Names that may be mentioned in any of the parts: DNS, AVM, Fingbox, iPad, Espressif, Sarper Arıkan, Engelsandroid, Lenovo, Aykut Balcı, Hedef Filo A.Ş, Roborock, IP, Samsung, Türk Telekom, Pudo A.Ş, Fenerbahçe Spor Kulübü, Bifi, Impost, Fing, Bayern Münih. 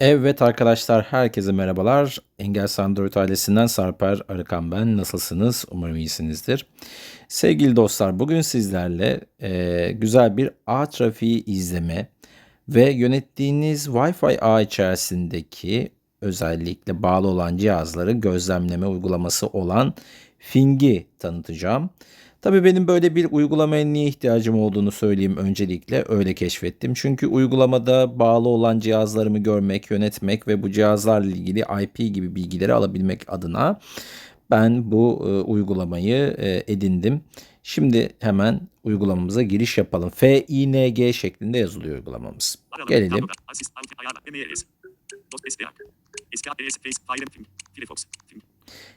Evet arkadaşlar, herkese merhabalar. Engelsandroid ailesinden Sarper Arıkan ben. Nasılsınız? Umarım iyisinizdir. Sevgili dostlar, bugün sizlerle güzel bir ağ trafiği izleme ve yönettiğiniz Wi-Fi ağ içerisindeki özellikle bağlı olan cihazları gözlemleme uygulaması olan Fing'i tanıtacağım. Tabii benim böyle bir uygulamaya niye ihtiyacım olduğunu söyleyeyim öncelikle, öyle keşfettim. Çünkü uygulamada bağlı olan cihazlarımı görmek, yönetmek ve bu cihazlarla ilgili IP gibi bilgileri alabilmek adına ben bu uygulamayı edindim. Şimdi hemen uygulamamıza giriş yapalım. FING şeklinde yazılıyor uygulamamız. Gelelim.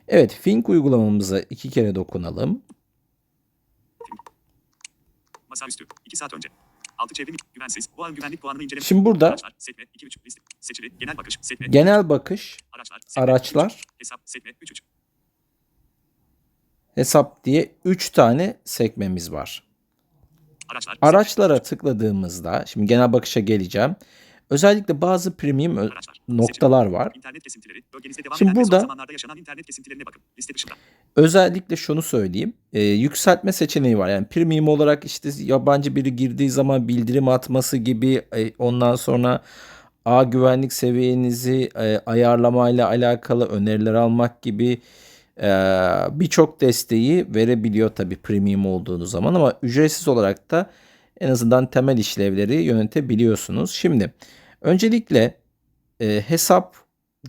Evet, Fing uygulamamıza iki kere dokunalım. Masaüstü 2 saat önce. Altı çevrim güvensiz. Bu an güvenlik puanını inceleme. Şimdi burada araçlar, setme 2 3 liste. Seçili genel bakış setme. Genel bakış araçlar hesap setme 3 3. Hesap diye 3 tane sekmemiz var. Araçlara tıkladığımızda şimdi genel bakışa geleceğim. Özellikle bazı premium noktalar var. Şimdi burada özellikle şunu söyleyeyim. Yükseltme seçeneği var. Yani premium olarak işte yabancı biri girdiği zaman bildirim atması gibi, ondan sonra ağ güvenlik seviyenizi ayarlamayla alakalı öneriler almak gibi birçok desteği verebiliyor tabii premium olduğunuz zaman, ama ücretsiz olarak da en azından temel işlevleri yönetebiliyorsunuz. Şimdi öncelikle hesap,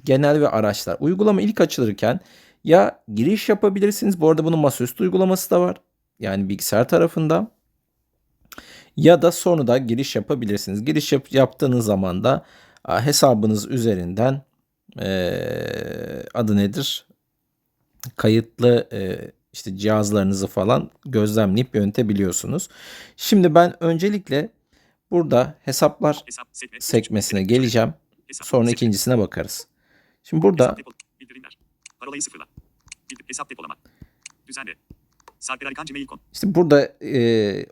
genel ve araçlar. Uygulama ilk açılırken ya giriş yapabilirsiniz. Bu arada bunun masaüstü uygulaması da var. Yani bilgisayar tarafında. Ya da sonra da giriş yapabilirsiniz. Giriş yaptığınız zaman da hesabınız üzerinden adı nedir? Kayıtlı işte cihazlarınızı falan gözlemleyip yönetebiliyorsunuz. Şimdi ben öncelikle burada hesaplar sekmesine geleceğim. Sonra ikincisine bakarız. Şimdi burada işte burada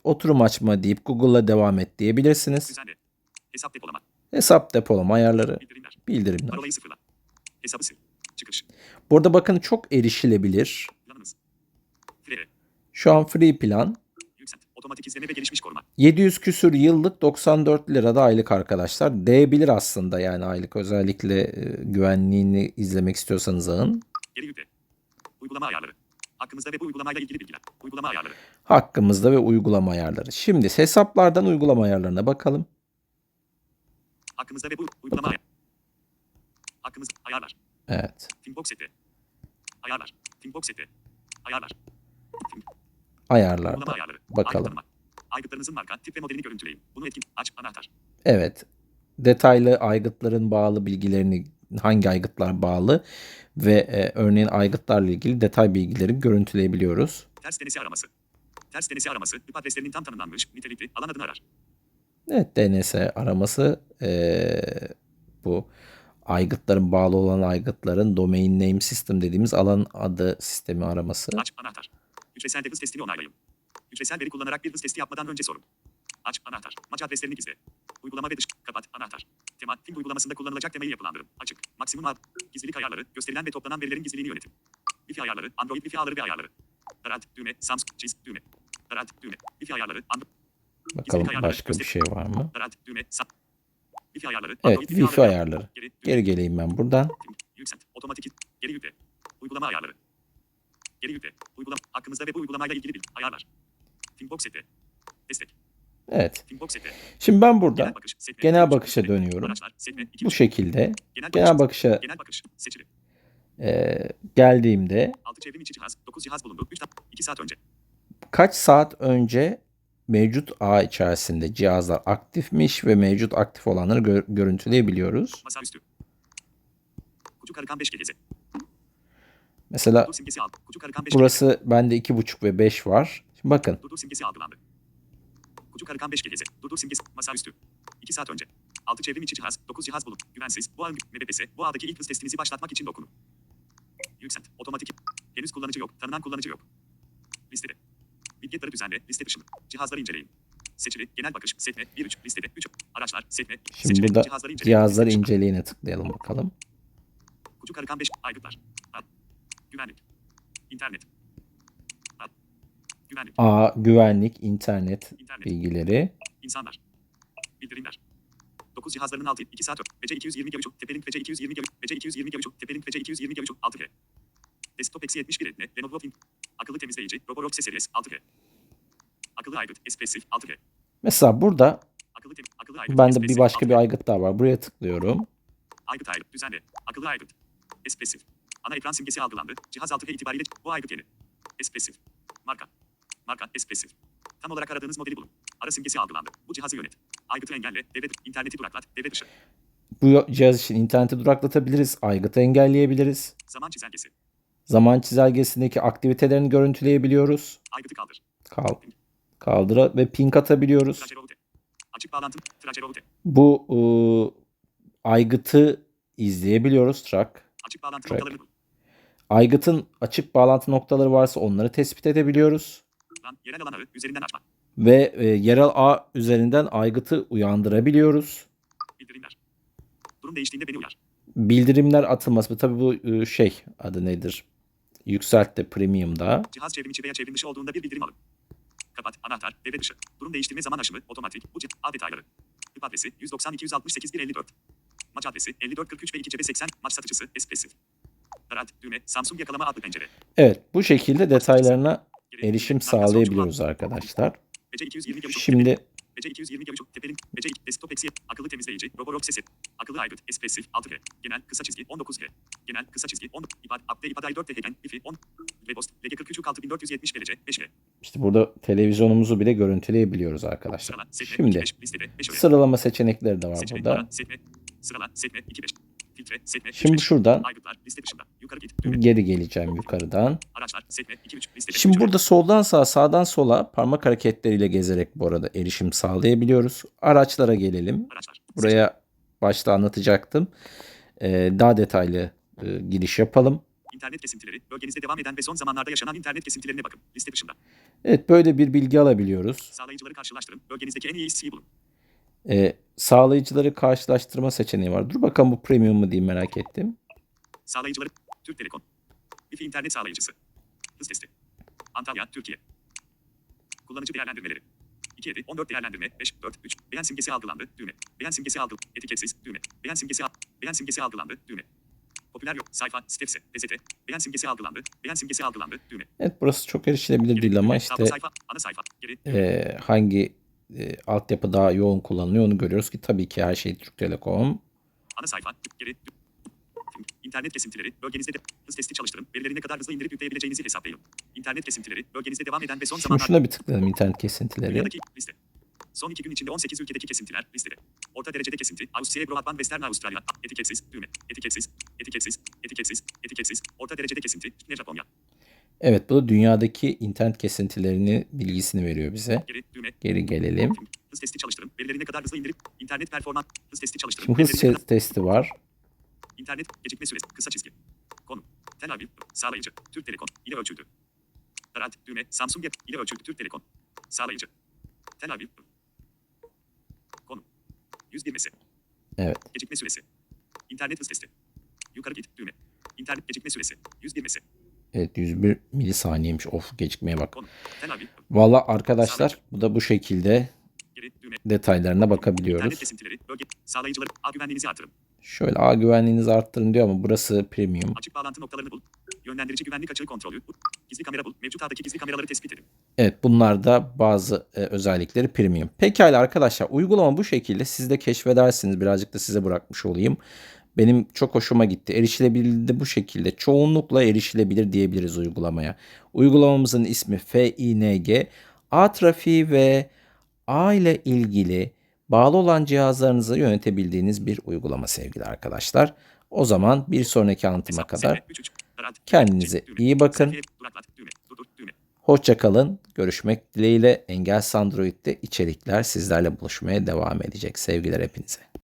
oturum açma deyip Google'la devam et diyebilirsiniz. Hesap depolama ayarları, bildirimler. Burada bakın çok erişilebilir. Şu an free plan. Otomatik izleme ve gelişmiş koruma. 700 küsür yıllık, 94 lira da aylık arkadaşlar. Değebilir aslında, yani aylık özellikle güvenliğini izlemek istiyorsanız ağın. Geri yükle. Uygulama ayarları. Hakkımızda ve bu uygulamayla ilgili bilgiler. Uygulama ayarları. Hakkımızda ve uygulama ayarları. Şimdi hesaplardan uygulama ayarlarına bakalım. Hakkımızda ve bu uygulama ayarları. Hakkımızda ayarlar. Evet. Fingbox eti. Ayarlar. Fingbox eti. Ayarlar. Ayarlarda. Bakalım. Aygıtlarınızın marka, tip ve modelini görüntüleyin. Bunu etkin aç anahtar. Evet. Detaylı aygıtların bağlı bilgilerini, hangi aygıtlar bağlı ve örneğin aygıtlarla ilgili detay bilgileri görüntüleyebiliyoruz. Ters DNS araması. Ters DNS araması, IP adreslerinin tam tanımlanmış, nitelikli alan adını arar. Evet, DNS araması bu aygıtların, bağlı olan aygıtların domain name system dediğimiz alan adı sistemi araması. Aç anahtar. Ücretsel de hız testini onaylayın. Ücretsel veri kullanarak bir hız testi yapmadan önce sorun. Aç anahtar. Maç adreslerini gizle. Uygulama ve dış kapat anahtar. Tema Fing uygulamasında kullanılacak temayı yapılandırın. Açık. Maksimum ad. Gizlilik ayarları. Gösterilen ve toplanan verilerin gizliliğini yönetin. Bifi ayarları. Android Bifi ağları ve ayarları. Daralt düğme. Samsung çiz düğme. Daralt düğme. Bifi ayarları. Bakalım başka bir şey var mı? Daralt düğme. Bifi ayarları. Evet, Bifi ayarları. Geri geleyim ben buradan. Yükselt. Otomatik geri yükle. Uygulama ayarları. Geri yükle. Uygulama hakkımızda ve bu uygulamayla ilgili bilgi. Ayarlar. Fingbox eti. Destek. Evet. Fingbox eti. Şimdi ben burada genel bakışa dönüyorum. Araçlar, bu şekilde genel bakışa seçili. Geldiğimde 6 çevrim içi cihaz, 9 cihaz bulundu. 2 saat önce. Kaç saat önce mevcut ağ içerisinde cihazlar aktifmiş ve mevcut aktif olanları görüntüleyebiliyoruz. Masaüstü. Küçük Arıkan 5 gezi. Mesela burası bende 2,5 ve 5 var. Şimdi bakın. Durdur simgesi algılandı. Küçük Arıkan 5 gezi. Durdur simgesi masaüstü. 2 saat önce. 6 çevrim içi cihaz, 9 cihaz bulup güvensiz. Bu an MBPS. Bu ağdaki ilk hız testinizi başlatmak için dokunun. Yükselt. Otomatik. Henüz kullanıcı yok. Tanınan kullanıcı yok. Listede. Widgetleri düzenle. Liste dışında. Cihazları inceleyin. Seçili. Genel bakış. Sekme. 1-3. Listede. 3. Araçlar. Sekme. Şimdi burada cihazlar inceliğine tıklayalım bakalım. Kucuk Arıkan 5. Aygıtlar. Güvenlik. İnternet. Güvenlik. A. Güvenlik. İnternet. Bilgileri. İnsanlar. Bildirimler. 9 cihazlarının altı 2 saat 4. PC 220GB. Tepelink PC 220GB. PC 220GB. Tepelink PC 220GB. 6G. Desktop eksi 71 etme. Lenovo Fing. Akıllı temizleyici. Roborock series 6G. Akıllı aygıt. Espressif 6G. Mesela burada bende bir başka bir aygıt daha var. Buraya tıklıyorum. Aygıt aygıt. Düzenle. Akıllı aygıt. Espressif. Ana ekran simgesi algılandı. Cihaz 6G itibariyle bu aygıt yeni. Espressif. Marka. Espressif. Tam olarak aradığınız modeli bulun. Ara simgesi algılandı. Bu cihazı yönet. Aygıtı engelle. İnterneti duraklat. Devre dışı. Bu cihaz için interneti duraklatabiliriz. Aygıtı engelleyebiliriz. Zaman çizelgesi. Zaman çizelgesindeki aktivitelerini görüntüleyebiliyoruz. Aygıtı kaldır. Kaldır ve ping atabiliyoruz. Açık bağlantı. Bu aygıtı izleyebiliyoruz. Açık bağlantı noktaları. Aygıtın açık bağlantı noktaları varsa onları tespit edebiliyoruz. Yerel alan ağı üzerinden açma. Ve yerel ağ üzerinden aygıtı uyandırabiliyoruz. Bildirimler. Durum değiştiğinde beni uyar. Bildirimler atılması. Tabii bu adı nedir? Yükselt de Premium'da. Cihaz çevrim içi veya çevrim dışı olduğunda bir bildirim alın. Kapat, anahtar, devre dışı. Durum değiştirme zaman aşımı, otomatik, bu cihaz, ağ detayları. IP adresi 190.268.154. Maç adresi 54.43 ve 2 cebe 80. Maç satıcısı, espresif. Arat, düğme, Samsung yakalama adlı pencere. Evet, bu şekilde detaylarına erişim sağlayabiliyoruz arkadaşlar. Şimdi desktop eksi akıllı temizleyici Roborock sesi akıllı aygıt espressif 6G genel kısa çizgi 19G genel kısa çizgi 19 iPad iPad 4 H'den Bifi 10 ve post LG 46470 derece 5G. İşte burada televizyonumuzu bile görüntüleyebiliyoruz arkadaşlar. Şimdi sıralama seçenekleri de var burada. Şimdi şuradan geri geleceğim yukarıdan. Şimdi burada soldan sağa, sağdan sola parmak hareketleriyle gezerek bu arada erişim sağlayabiliyoruz. Araçlara gelelim. Buraya başta anlatacaktım. Daha detaylı giriş yapalım. İnternet kesintileri, bölgenizde devam eden ve son zamanlarda yaşanan internet kesintilerine bakın. Liste dışında. Evet, böyle bir bilgi alabiliyoruz. Sağlayıcıları karşılaştırın. Bölgenizdeki en iyi iyisiyi bulun. Sağlayıcıları karşılaştırma seçeneği var. Dur bakalım bu premium mu diye merak ettim. Sağlayıcıları Türk Telekom. Bifi internet sağlayıcısı. Hız testi. Antalya, Türkiye. Kullanıcı değerlendirmeleri. 2.7.14 değerlendirme 5.4.3. Beğen simgesi algılandı. Düğme. Beğen simgesi algılandı. Etiketsiz. Düğme. Beğen simgesi algılandı. Düğme. Popüler yok. Sayfa. Stepse. Gazete. Beğen simgesi algılandı. Beğen simgesi algılandı. Düğme. Evet, burası çok erişilebilir değil ama işte ana sayfa. Hangi altyapı daha yoğun kullanılıyor onu görüyoruz ki tabii ki her şey Türk Telekom. Ana sayfa, geri, internet kesintileri, bölgenizde hız testi çalıştırın, verileri ne kadar hızlı indirip yükleyebileceğinizi hesaplayın. İnternet kesintileri, bölgenizde devam eden ve son zamanlarda... Şuna bir tıklayalım internet kesintileri. Dünyadaki liste. Son 2 gün içinde 18 ülkedeki kesintiler listede. Orta derecede kesinti, Avusturya, Broadband, Western Avustralya, etiketsiz, düğme, etiketsiz, orta derecede kesinti, Japonya. Evet, bu da dünyadaki internet kesintilerini bilgisini veriyor bize. Geri gelelim. Hız testi çalıştırın. Verileri ne kadar hızlı indirip internet performans hız testi çalıştırın. Şimdi hız testi var. İnternet gecikme süresi kısa çizgi. Konum Tel Aviv sağlayıcı Türk Telekom ile ölçüldü. Rahat düğme Samsung ile ölçüldü Türk Telekom sağlayıcı Tel Aviv. Konum 101 ms. Evet. Gecikme süresi. İnternet hız testi. Yukarı git düğme. İnternet gecikme süresi 101 ms. Evet 101 milisaniyeymiş. Of, gecikmeye bak. Valla arkadaşlar bu da bu şekilde detaylarına bakabiliyoruz. Şöyle ağ güvenliğinizi arttırın diyor ama burası premium. Açık bağlantı noktalarını bul. Yönlendirici güvenlik açığı kontrolü. Gizli kamera bul. Mevcut ağdaki gizli kameraları tespit edin. Evet, bunlar da bazı özellikleri premium. Pekala arkadaşlar, uygulama bu şekilde. Siz de keşfedersiniz. Birazcık da size bırakmış olayım. Benim çok hoşuma gitti. Erişilebilir de bu şekilde. Çoğunlukla erişilebilir diyebiliriz uygulamaya. Uygulamamızın ismi FING. Ağ trafiği ve ağ ile ilgili bağlı olan cihazlarınızı yönetebildiğiniz bir uygulama sevgili arkadaşlar. O zaman bir sonraki anlatıma kadar kendinize iyi bakın. Hoşça kalın. Görüşmek dileğiyle. Engelsandroid'de içerikler sizlerle buluşmaya devam edecek. Sevgiler hepinize.